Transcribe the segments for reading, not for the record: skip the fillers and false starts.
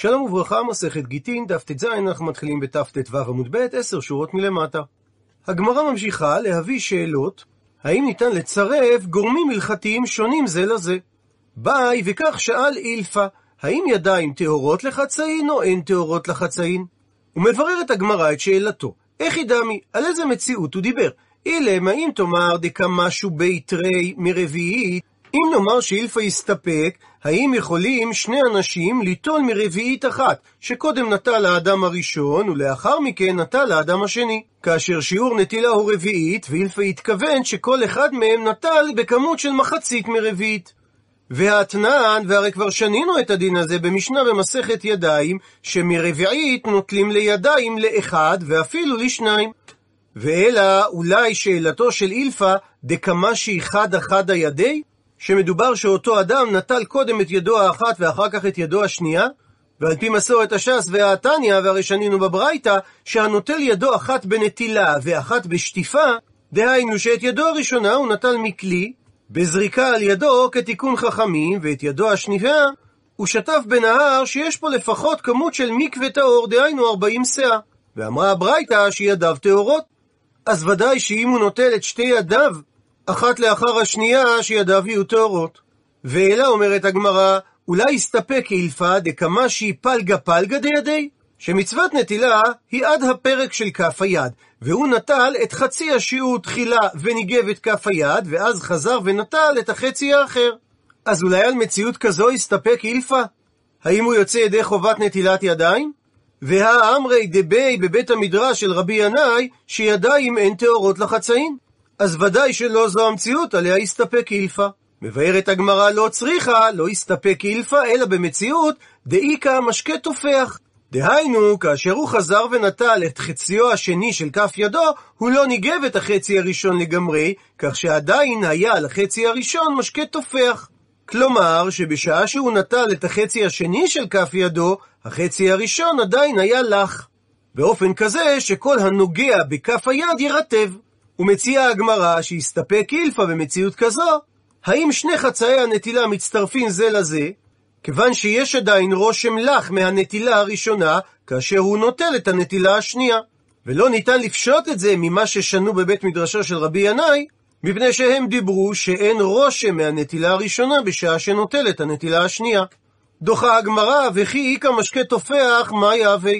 שלום וברכה, מסכת גיטין, דף תז, אנחנו מתחילים בתף תו עמוד ב', 10 שורות מלמטה. הגמרא ממשיכה להביא שאלות, האם ניתן לצרף גורמים הלכתיים שונים זה לזה? ביי, וכך שאל אילפה, האם ידיים טהורות לחצאין או אין טהורות לחצאין? הוא מברר את הגמרא את שאלתו, איך ידעמי, על איזה מציאות הוא דיבר? אילמה, אם תאמר דקמשהו ביתרי מרביעית, אם נאמר שאילפה יסתפק, האם יכולים שני אנשים ליטול מרביעית אחת, שקודם נטל האדם הראשון ולאחר מכן נטל האדם השני, כאשר שיעור נטילה הוא רביעית, ואילפה התכוון שכל אחד מהם נטל בכמות של מחצית מרביעית. והאתנן, והרי כבר שנינו את הדין הזה במשנה במסכת ידיים, שמרביעית נוטלים לידיים לאחד ואפילו לשניים. ואלה אולי שאלתו של אילפה דקמשי חד אחד הידי? שמדובר שאותו אדם נטל קודם את ידו האחת ואחר כך את ידו השנייה, ועל פי מסורת הש"ס והתניא, והרי שנינו בברייתא, שהנוטל ידו אחת בנטילה ואחת בשטיפה, דהיינו שאת ידו הראשונה הוא נטל מכלי, בזריקה על ידו כתיקון חכמים, ואת ידו השנייה הוא שטף בנהר שיש פה לפחות כמות של מקווה טהור, דהיינו 40 סאה, ואמרה הברייתא שידיו טהורות. אז ודאי שאם הוא נוטל את שתי ידיו, אחת לאחר השנייה שידיו יהיו טהורות. ואלה אומרת הגמרא, אולי הסתפק אילפה דקמשי פלגה פלגה דידי, שמצוות נטילה היא עד הפרק של כף היד, והוא נטל את חצי השיעור תחילה וניגב את כף היד, ואז חזר ונטל את החצי האחר. אז אולי על מציאות כזו הסתפק אילפה? האם הוא יוצא ידי חובת נטילת ידיים? והאמרי דבי בבית המדרש של רבי ינאי, שידיים אין טהורות לחצאין. אז ודאי שלא זו המציאות, עליה הסתפק אילפה. מבארת הגמרא לא צריכה, לא הסתפק אילפה, אלא במציאות, דאיקה משקה תופח. דהיינו, כאשר הוא חזר ונטל את חציו השני של כף ידו, הוא לא ניגב את החצי הראשון לגמרי, כך שעדיין היה לחצי הראשון משקה תופח. כלומר, שבשעה שהוא נטל את החצי השני של כף ידו, החצי הראשון עדיין היה לך. באופן כזה שכל הנוגע בכף היד ירטב. ומציעה הגמרא שהסתפק אילפה במציאות כזו, האם שני חצאי הנטילה מצטרפים זה לזה, כיוון שיש עדיין רושם לך מהנטילה הראשונה, כאשר הוא נוטל את הנטילה השנייה, ולא ניתן לפשוט את זה ממה ששנו בבית מדרשו של רבי ינאי, מפני שהם דיברו שאין רושם מהנטילה הראשונה בשעה שנוטל את הנטילה השנייה. דוחה הגמרא וכי איקה משקה תופח מה יהווה?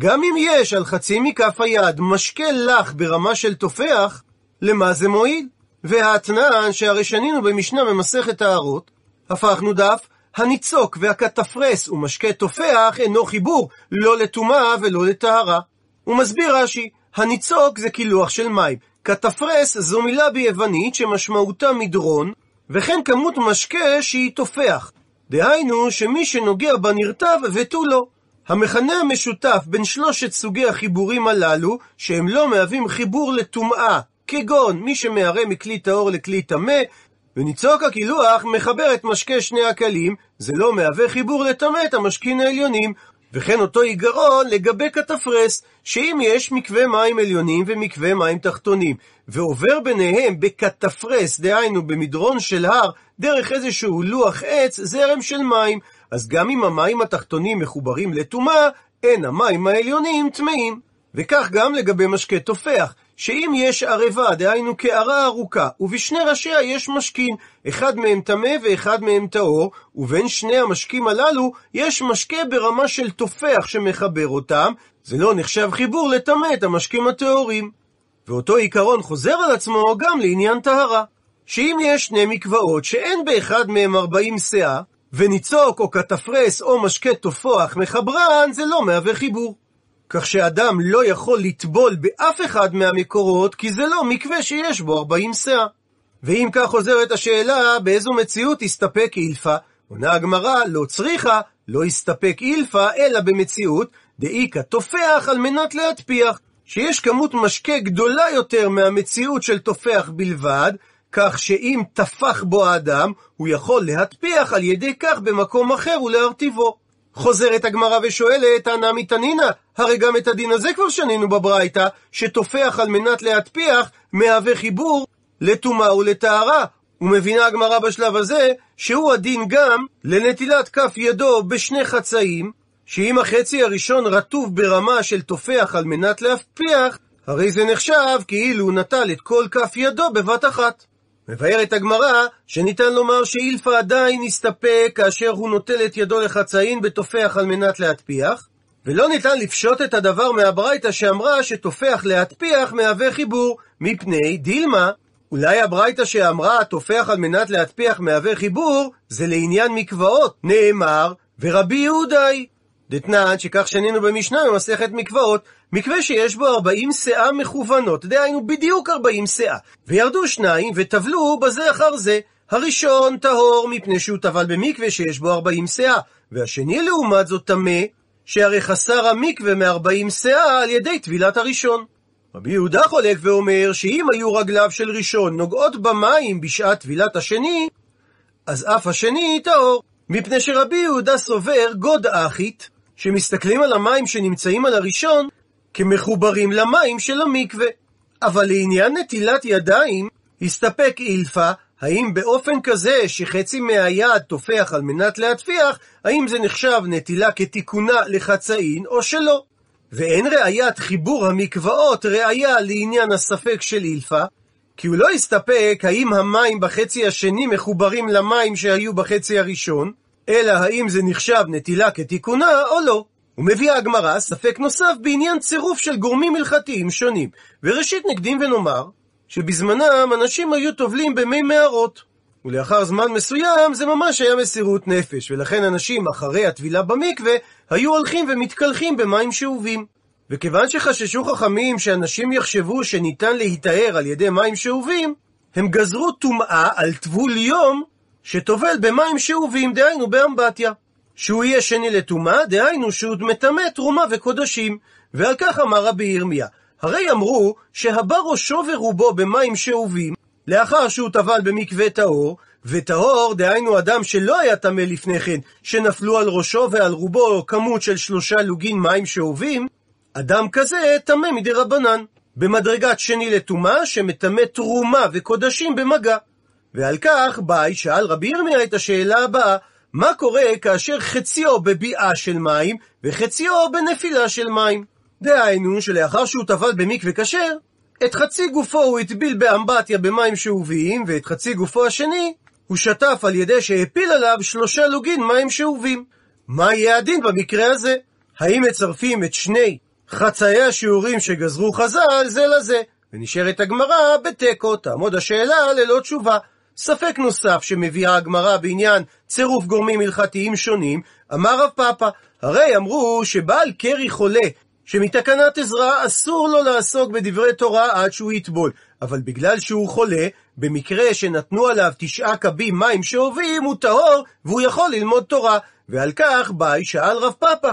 גם אם יש על חצי מכף היד משקה לך ברמה של תופח, למה זה מועיל? והאתנן שהרי שנינו במשנה במסכת הערות, הפכנו דף, הניצוק והכתפרס ומשקה תופח אינו חיבור, לא לטומאה ולא לטהרה. הוא מסביר רש"י, הניצוק זה קילוח של מים, כתפרס זו מילה ביוונית שמשמעותה מדרון, וכן כמות משקה שהיא תופח, דהיינו שמי שנוגע בנרטב ותו לו. המכנה המשותף בין שלושת סוגי החיבורים הללו, שהם לא מהווים חיבור לטומאה, כגון מי שמערה מכלי טהור לכלי טמא, וניצוק הקילוח מחבר את משקה שני הכלים, זה לא מהווה חיבור לטמא את המשקין העליונים, וכן אותו היגרון לגבי כתפרס, שאם יש מקווה מים עליונים ומקווה מים תחתונים, ועובר ביניהם בכתפרס, דהיינו במדרון של הר, דרך איזשהו לוח עץ, זרם של מים, אז גם אם המים התחתונים מחוברים לטומאה, אין המים העליונים טמאים. וכך גם לגבי משקה תופח, שאם יש ערבה, דהיינו קערה ארוכה, ובשני ראשיה יש משקין, אחד מהם טמא ואחד מהם טהור, ובין שני המשקים הללו יש משקה ברמה של תופח שמחבר אותם, זה לא נחשב חיבור לטמא את המשקים הטהורים. ואותו עיקרון חוזר על עצמו גם לעניין טהרה, שאם יש שני מקוואות שאין באחד מהם 40 סאה, וניצוק או כתפרס או משקה תופח מחברן, זה לא מהווה חיבור. כך שאדם לא יכול לטבול באף אחד מהמקורות, כי זה לא מקווה שיש בו 40 סאה. ואם כך חוזרת השאלה, באיזו מציאות הסתפק אילפה? עונה הגמרא, לא צריכה, לא הסתפק אילפה, אלא במציאות, דאיקה תופח על מנת להדפיח, שיש כמות משקה גדולה יותר מהמציאות של תופח בלבד, כך שאם תפח בו האדם, הוא יכול להדפיח על ידי כך במקום אחר ולהרטיבו. חוזרת הגמרא ושואלת, תנא מתנינא, הרי גם את הדין הזה כבר שנינו בברייתא, שתופח על מנת להדפיח, מהווה חיבור לטומאה ולטהרה. ומבינה הגמרא בשלב הזה, שהוא הדין גם לנטילת כף ידו בשני חצאים, שאם החצי הראשון רטוב ברמה של תופח על מנת להפפיח, הרי זה נחשב כאילו הוא נטל את כל כף ידו בבת אחת. מבארת הגמרא שניתן לומר שאילפה עדיין הסתפק כאשר הוא נוטל את ידו לחצאין בתופח על מנת להטפיח, ולא ניתן לפשוט את הדבר מהברייתא שאמרה שתופח להטפיח מהווה חיבור, מפני דילמה. אולי הברייתא שאמרה תופח על מנת להטפיח מהווה חיבור, זה לעניין מקוואות, נאמר ורבי יהודאי. דתנן שכך שנינו במשנה במסכת מקוואות, מקווה שיש בו 40 שאה מכוונות, דהיינו בדיוק 40 שאה, וירדו שניים וטבלו בזה אחר זה. הראשון טהור מפני שהוא טבל במקווה שיש בו 40 שאה, והשני לעומת זאת טמא, שהרי חסר המקווה מ-40 שאה על ידי טבילת הראשון. רבי יהודה חולק ואומר שאם היו רגליו של ראשון נוגעות במים בשעת טבילת השני, אז אף השני טהור, מפני שרבי יהודה סובר גוד אחית, שמסתכלים על המים שנמצאים על הראשון כמחוברים למים של המקווה. אבל לעניין נטילת ידיים הסתפק אילפה, האם באופן כזה שחצי מהיד תופח על מנת להטפיח, האם זה נחשב נטילה כתיקונה לחצאין או שלא. ואין ראיית חיבור המקוואות ראיה לעניין הספק של אילפה, כי הוא לא הסתפק האם המים בחצי השני מחוברים למים שהיו בחצי הראשון, אלא האם זה נחשב נטילה כתיקונה או לא. ומביאה הגמרא ספק נוסף בעניין צירוף של גורמים הלכתיים שונים. וראשית נקדים ונאמר שבזמנם אנשים היו טובלים במי מערות, ולאחר זמן מסוים זה ממש היה מסירות נפש, ולכן אנשים אחרי הטבילה במקווה היו הולכים ומתקלחים במים שאובים. וכיוון שחששו חכמים שאנשים יחשבו שניתן להיטהר על ידי מים שאובים, הם גזרו טומאה על טבול יום שטובל במים שאובים, דהיינו באמבטיה, שהוא יהיה שני לטומאה, דהיינו שהוא מטמא תרומה וקודשים. ועל כך אמר רבי ירמיה, הרי אמרו שהבא ראשו ורובו במים שאובים לאחר שהוא טבל במקווה טהור, וטהור דהיינו אדם שלא היה טמא לפני כן, שנפלו על ראשו ועל רובו כמות של 3 לוגין מים שאובים, אדם כזה טמא מדרבנן, במדרגת שני לטומאה שמטמא תרומה וקודשים במגע. ועל כך באי שאל רבי ירמיה את השאלה הבאה, מה קורה כאשר חציו בביאה של מים וחציו בנפילה של מים? דהיינו שלאחר שהוא טבל במקווה כשר, את חצי גופו הוא הטביל באמבטיה במים שאובים, ואת חצי גופו השני הוא שטף על ידי שהפיל עליו 3 לוגין מים שאובים. מה יהיה הדין במקרה הזה? האם מצרפים את שני חצאי השיעורים שגזרו חז"ל זה לזה? ונשארת הגמרא בתיקו, תעמוד השאלה ללא תשובה. ספק נוסף שמביאה הגמרא בעניין צירוף גורמים הלכתיים שונים, אמר רב פאפה, הרי אמרו שבעל קרי חולה שמתקנת עזרא אסור לו לעסוק בדברי תורה עד שהוא יטבול, אבל בגלל שהוא חולה, במקרה שנתנו עליו 9 קבים מים שאובים הוא טהור והוא יכול ללמוד תורה. ועל כך באי שאל רב פאפה,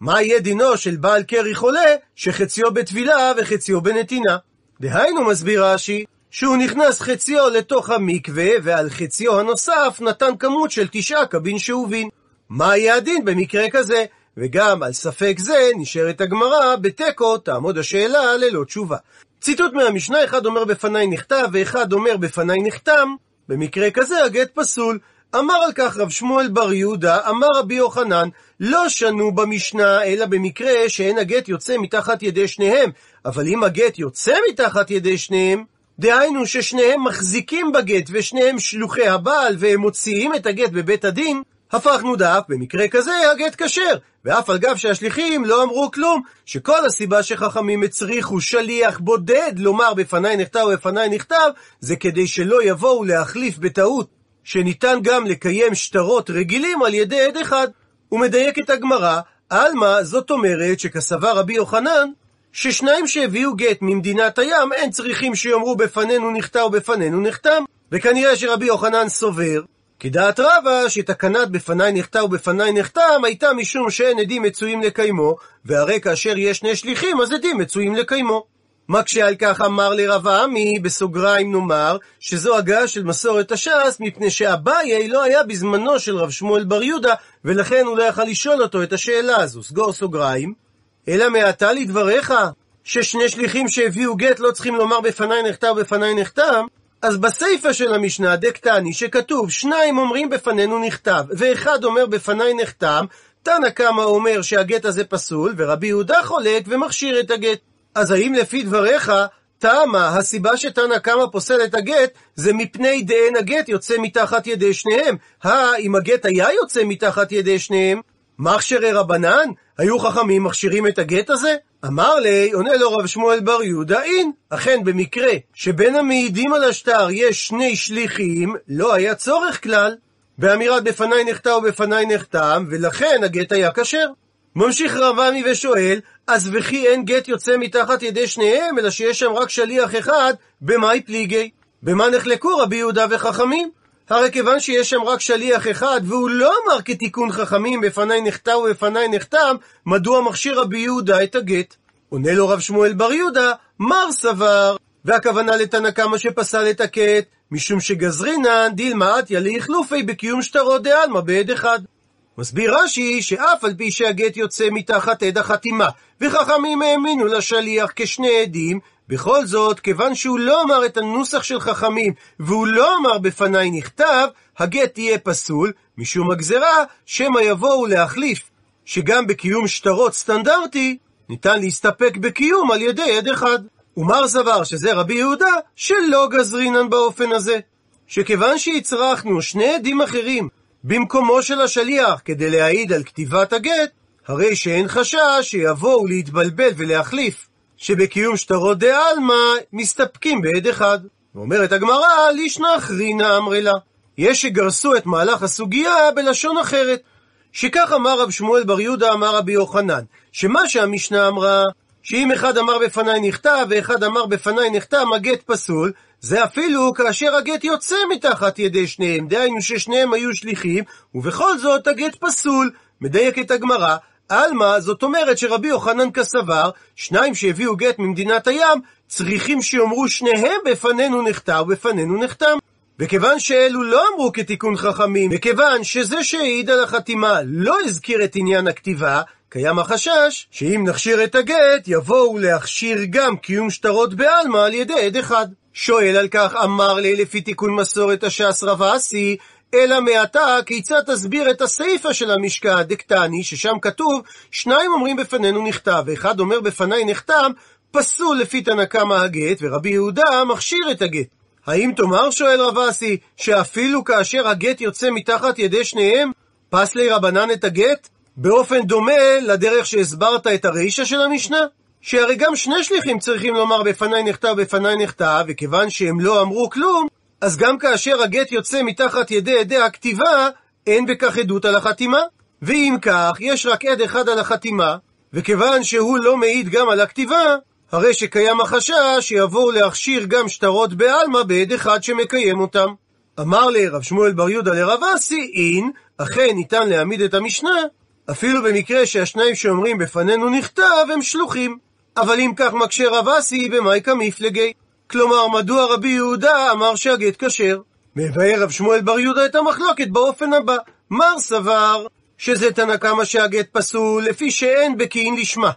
מה יהיה דינו של בעל קרי חולה שחציו בטבילה וחציו בנתינה? דהיינו, מסביר רש"י, שהוא נכנס חציו לתוך המקווה ועל חציו הנוסף נתן כמות של 9 קבין שאובין. מה יהיה הדין במקרה כזה? וגם על ספק זה נשארת הגמרא בתיקו, תעמוד השאלה ללא תשובה. ציטוט מהמשנה, אחד אומר בפני נכתב ואחד אומר בפני נחתם, במקרה כזה הגט פסול. אמר על כך רב שמואל בר יהודה, אמר רבי יוחנן, לא שנו במשנה אלא במקרה שאין הגט יוצא מתחת ידי שניהם, אבל אם הגט יוצא מתחת ידי שניהם, דהיינו ששניהם מחזיקים בגט ושניהם שלוחי הבעל והם מוציאים את הגט בבית הדין, הפכנו דף, במקרה כזה הגט כשר, ואף על גב שהשליחים לא אמרו כלום, שכל הסיבה שחכמים הצריכו שליח בודד לומר בפני נכתב ובפני נכתב, זה כדי שלא יבואו להחליף בטעות, שניתן גם לקיים שטרות רגילים על ידי עד אחד. ומדייק את הגמרא, אלמה, זאת אומרת שכסבר רבי יוחנן, ששניים שהביאו גט ממדינת הים אין צריכים שיאמרו בפנינו נכתב ובפנינו נחתם, וכנראה שרבי יוחנן סובר, כדעת רבה, שתקנת בפני נכתב ובפני נחתם הייתה משום שאין עדים מצויים לקיימו, והרי כאשר יש 2 שליחים אז עדים מצויים לקיימו. מה כשעל כך אמר לרב עמי, בסוגריים נאמר, שזו הגעה של מסורת הש"ס, מפני שאביי לא היה בזמנו של רב שמואל בר יהודה, ולכן הוא לא יכל לשאול אותו את השאלה הזו, סגור סוגריים. אלא מעתה לדבריך, ש2 שליחים שהביאו גט לא צריכים לומר בפני נכתב ובפני נחתם, אז בסייפה של המשנה דקטני שכתוב 2 אומרים בפנינו נכתב ואחד אומר בפני נחתם, תנא קמא אומר שהגט הזה פסול, ורבי יהודה חולק ומכשיר את הגט. אז האם לפי דבריך, תמה, הסיבה שתנא קמא פוסל את הגט, זה מפני דאין הגט יוצא מתחת ידי שניהם. אם הגט היה יוצא מתחת ידי שניהם, מכשירי רבנן, היו חכמים מכשירים את הגט הזה? אמר לי, עונה לו רב שמואל בר יהודה, אין. אכן, במקרה שבין המעידים על השטר יש שני שליחים, לא היה צורך כלל. באמירת בפני נחתם ובפני נחתם, ולכן הגט היה כשר. ממשיך רב עמי ושואל, אז וכי אין גט יוצא מתחת ידי שניהם, אלא שיש שם רק שליח אחד, במאי פליגי? במה נחלקו רבי יהודה וחכמים? הרי כיוון שיש שם רק שליח אחד, והוא לא אמר כתיקון חכמים בפני נחתם ובפני נחתם, מדוע מכשיר רבי יהודה את הגט? עונה לו רב שמואל בר יהודה, מר סבר. והכוונה לתנא קמא שפסל את הגט, משום שגזרינן דילמאת יליך לופי בקיום שטרות דעלמא בעד אחד. מסביר רש"י שאף על פי שהגט יוצא מתחת יד החתימה, וחכמים האמינו לשליח כשני עדים, בכל זאת, כיוון שהוא לא אמר את הנוסח של חכמים, והוא לא אמר בפני נכתב, הגט תהיה פסול, משום הגזרה, שמא יבואו להחליף, שגם בקיום שטרות סטנדרטי, ניתן להסתפק בקיום על ידי עד אחד. ומר סבר, שזה רבי יהודה, שלא גזרינן באופן הזה, שכיוון שהצרכנו שני עדים אחרים, במקומו של השליח, כדי להעיד על כתיבת הגט, הרי שאין חשש שיבואו להתבלבל ולהחליף. שבקיום שטרות דעלמא מסתפקים בעד אחד. ואומרת הגמרא, לישנח רינה אמרי לה. יש שגרסו את מהלך הסוגיה בלשון אחרת. שכך אמר רב שמואל בר יהודה, אמר רבי יוחנן, שמה שהמשנה אמרה, שאם אחד אמר בפני נכתב ואחד אמר בפני נחתם, הגט פסול, זה אפילו כאשר הגט יוצא מתחת ידי שניהם, דהיינו ששניהם היו שליחים, ובכל זאת הגט פסול, מדייקת הגמרא, אלמה, זאת אומרת שרבי יוחנן כסבר, שניים שהביאו גט ממדינת הים, צריכים שיאמרו שניהם בפנינו נחתם ובפנינו נחתם. וכיוון שאלו לא אמרו כתיקון חכמים, וכיוון שזה שהעיד על החתימה לא הזכיר את עניין הכתיבה, קיים החשש שאם נכשיר את הגט, יבואו להכשיר גם קיום שטרות באלמה על ידי עד אחד. שואל על כך, אמר לי לפי תיקון מסורת הש"ס רב אסי, אלא מעתה כיצד תסביר את הסעיפה של המשקה הדקטני, ששם כתוב, שניים אומרים בפנינו נכתב, ואחד אומר בפני נחתם, פסול לפי תנא קמא הגט, ורבי יהודה מכשיר את הגט. האם תאמר, שואל רב אסי, שאפילו כאשר הגט יוצא מתחת ידי שניהם, פסלי רבנן את הגט? באופן דומה לדרך שהסברת את הרישה של המשנה? שהרי גם שני שליחים צריכים לומר בפני נכתב ובפני נכתב, וכיוון שהם לא אמרו כלום, אז גם כאשר הגט יוצא מתחת ידי עדי הכתיבה, אין בכך עדות על החתימה. ואם כך, יש רק עד אחד על החתימה, וכיוון שהוא לא מעיד גם על הכתיבה, הרי שקיים החשש שיבואו להכשיר גם שטרות בעלמא בעד אחד שמקיים אותם. אמר לי רב שמואל בר יהודה לרב אסי, אין, אכן ניתן להעמיד את המשנה, אפילו במקרה שהשניים שאומרים בפנינו נכתב הם שלוחים. אבל אם כך מקשה רב אסי במאי כמפלגי. כלומר, מדוע רבי יהודה אמר שהגט כשר? מבאר רב שמואל בר יהודה את המחלוקת באופן הבא. מר סבר שזה תנא קמא שהגט פסול, לפי שאין בקיאין לשמה.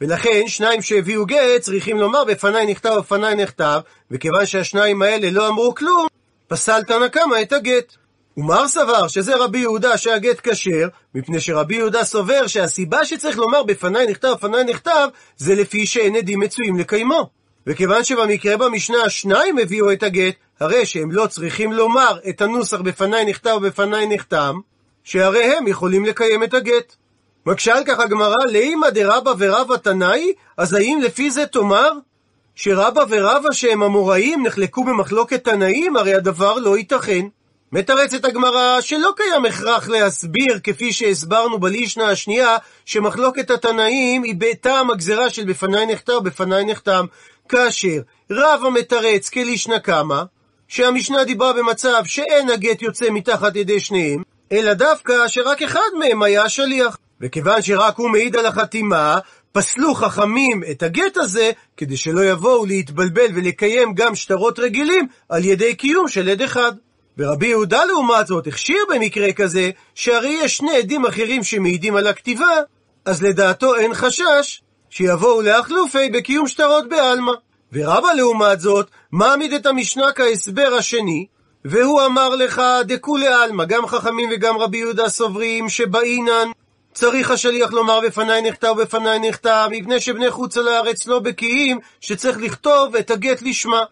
ולכן, שניים שהביאו גט צריכים לומר בפני נכתב ובפני נכתב, וכיוון שהשניים האלה לא אמרו כלום, פסל תנא קמא את הגט. ומר סבר שזה רבי יהודה שהגט כשר, מפני שרבי יהודה סובר שהסיבה שצריך לומר בפני נכתב ובפני נכתב, זה לפי שאין עדים מצויים לקיימו. וכיוון שבמקרה במשנה שניים הביאו את הגט, הרי שהם לא צריכים לומר את הנוסח בפני נכתב ובפני נחתם, שהרי הם יכולים לקיים את הגט. מקשה על כך הגמרא, לאימא דרבה ורבה תנאי, אז האם לפי זה תאמר שרבה ורבה שהם אמוראים נחלקו במחלוקת תנאים? הרי הדבר לא ייתכן. מתרצת הגמרא שלא קיים הכרח להסביר כפי שהסברנו בלישנה השנייה, שמחלוקת התנאים היא בטעם הגזרה של בפני נכתב ובפני נחתם, כאשר רבא מתרץ כלישנא קמא, שהמשנה דיברה במצב שאין הגט יוצא מתחת ידי שניהם, אלא דווקא שרק אחד מהם היה שליח. וכיוון שרק הוא מעיד על החתימה, פסלו חכמים את הגט הזה, כדי שלא יבואו להתבלבל ולקיים גם שטרות רגילים על ידי קיום של עד אחד. ורבי יהודה לעומת זאת הכשיר במקרה כזה, שהרי יש שני עדים אחרים שמעידים על הכתיבה, אז לדעתו אין חשש שיבואו להחלופי בקיום שטרות בעלמא. ורבה לעומת זאת, מעמיד את המשנה כהסבר השני, והוא אמר לך, דקו לעלמא, גם חכמים וגם רבי יהודה סוברים שבאינן צריך השליח לומר בפני נכתב ובפני נכתב, מבני שבני חוץ על הארץ לא בקיאים שצריך לכתוב את הגט לשמה.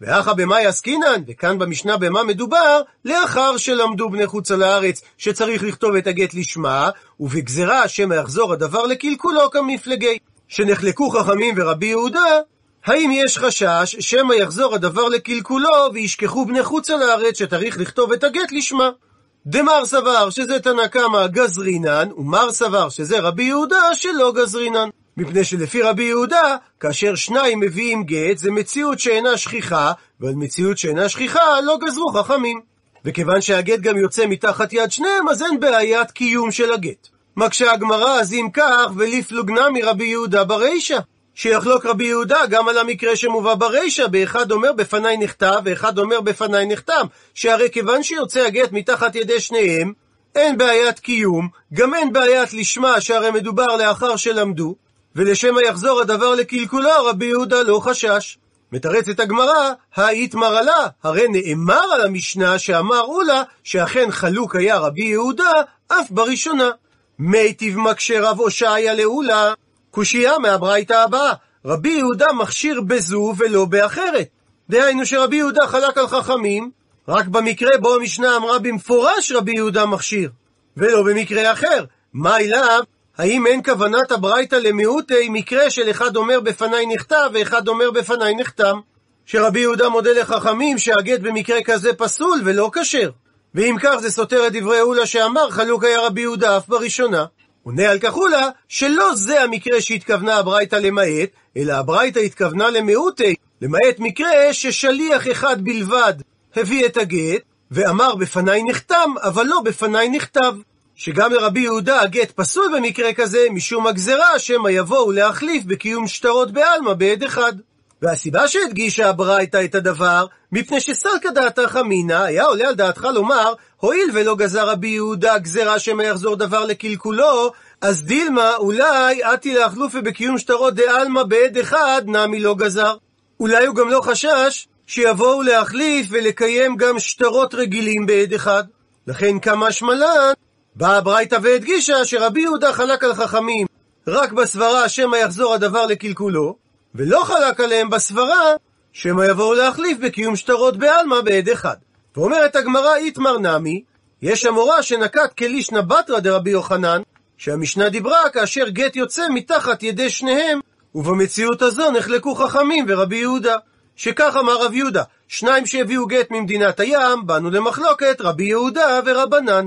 ואחר במה יסקינן, וכאן במשנה במה מדובר, לאחר שלמדו בני חוץ על הארץ שצריך לכתוב את הגט לשמה, ובגזרה שמא יחזור הדבר לקלקולו כמפלגי. שנחלקו חכמים ורבי יהודה, האם יש חשש שמא יחזור הדבר לקלקולו וישכחו בני חוץ על הארץ שצריך לכתוב את הגט לשמה? דמר סבר שזה תנא קמא גזרינן, ומר סבר שזה רבי יהודה שלא גזרינן. מפני שלפי רבי יהודה, כאשר שניים מביאים גט, זה מציאות שאינה שכיחה, ועל מציאות שאינה שכיחה לא גזרו חכמים. וכיוון שהגט גם יוצא מתחת יד שניהם, אז אין בעיית קיום של הגט. מקשה הגמרא, אז אם כך, ולפלוגנה מרבי יהודה ברישא. שיחלוק רבי יהודה גם על המקרה שמובא ברישא, באחד אומר בפני נכתב, ואחד אומר בפני נחתם, שהרי כיוון שיוצא הגט מתחת ידי שניהם, אין בעיית קיום, גם אין בעיית לשמה, שהרי מדובר לאחר שלמדו, ולשמה יחזור הדבר לקלקולו, רבי יהודה לא חשש. מתרצת הגמרא, האיתמר עלה, הרי נאמר על המשנה שאמר אולה, שאכן חלוק היה רבי יהודה, אף בראשונה. מי תבמקשה רב הושעיה לאולה, קושייה מהברייתא הבאה, רבי יהודה מכשיר בזו ולא באחרת. דהיינו שרבי יהודה חלק על חכמים, רק במקרה בו המשנה אמרה במפורש רבי יהודה מכשיר, ולא במקרה אחר. מה אליו? האם אין כוונת הברייתא למיעוטי מקרה של אחד אומר בפני נכתב ואחד אומר בפני נחתם? שרבי יהודה מודה לחכמים שהגט במקרה כזה פסול ולא כשר. ואם כך זה סותר את דברי אולה שאמר חלוק היה רבי יהודה אף בראשונה. עונה על כך אולה שלא זה המקרה שהתכוונה הברייתא למעט, אלא הברייתא התכוונה למיעוטי, למעט מקרה ששליח אחד בלבד הביא את הגט ואמר בפני נחתם אבל לא בפני נכתב. שגם לרבי יהודה הגט פסול במקרה כזה, משום הגזרה שמא יבואו להחליף בקיום שטרות בעלמא בעד אחד. והסיבה שהדגישה הברייתא את הדבר, מפני שסלקא דעתך חמינא, היה עולה על דעתך לומר, הואיל ולא גזר רבי יהודה גזרה שמא יחזור דבר לקלקולו, אז דילמה אולי עתי להחלופה בקיום שטרות דעלמא בעד אחד, נמי לא גזר. אולי הוא גם לא חשש שיבואו להחליף ולקיים גם שטרות רגילים בעד אחד. לכן כמה שמלן, באה ברייתא והדגישה שרבי יהודה חלק על חכמים רק בסברה שמא יחזור הדבר לקלקולו, ולא חלק עליהם בסברה שמא יבואו להחליף בקיום שטרות בעלמא בעד אחד. ואומרת הגמרא איתמר נמי, יש אמורה שנקט כלישנא בתרא דרבי יוחנן, שהמשנה דיברה כאשר גט יוצא מתחת ידי שניהם, ובמציאות הזו נחלקו חכמים ורבי יהודה. שכך אמר רב יהודה, שניים שהביאו גט ממדינת הים באנו למחלוקת רבי יהודה ורבנן.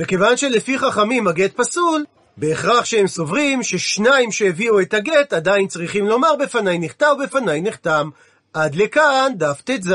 וכיוון שלפי חכמים הגט פסול, בהכרח שהם סוברים ששניים שהביאו את הגט עדיין צריכים לומר בפני נכתב ובפני נחתם. עד לכאן דף תז.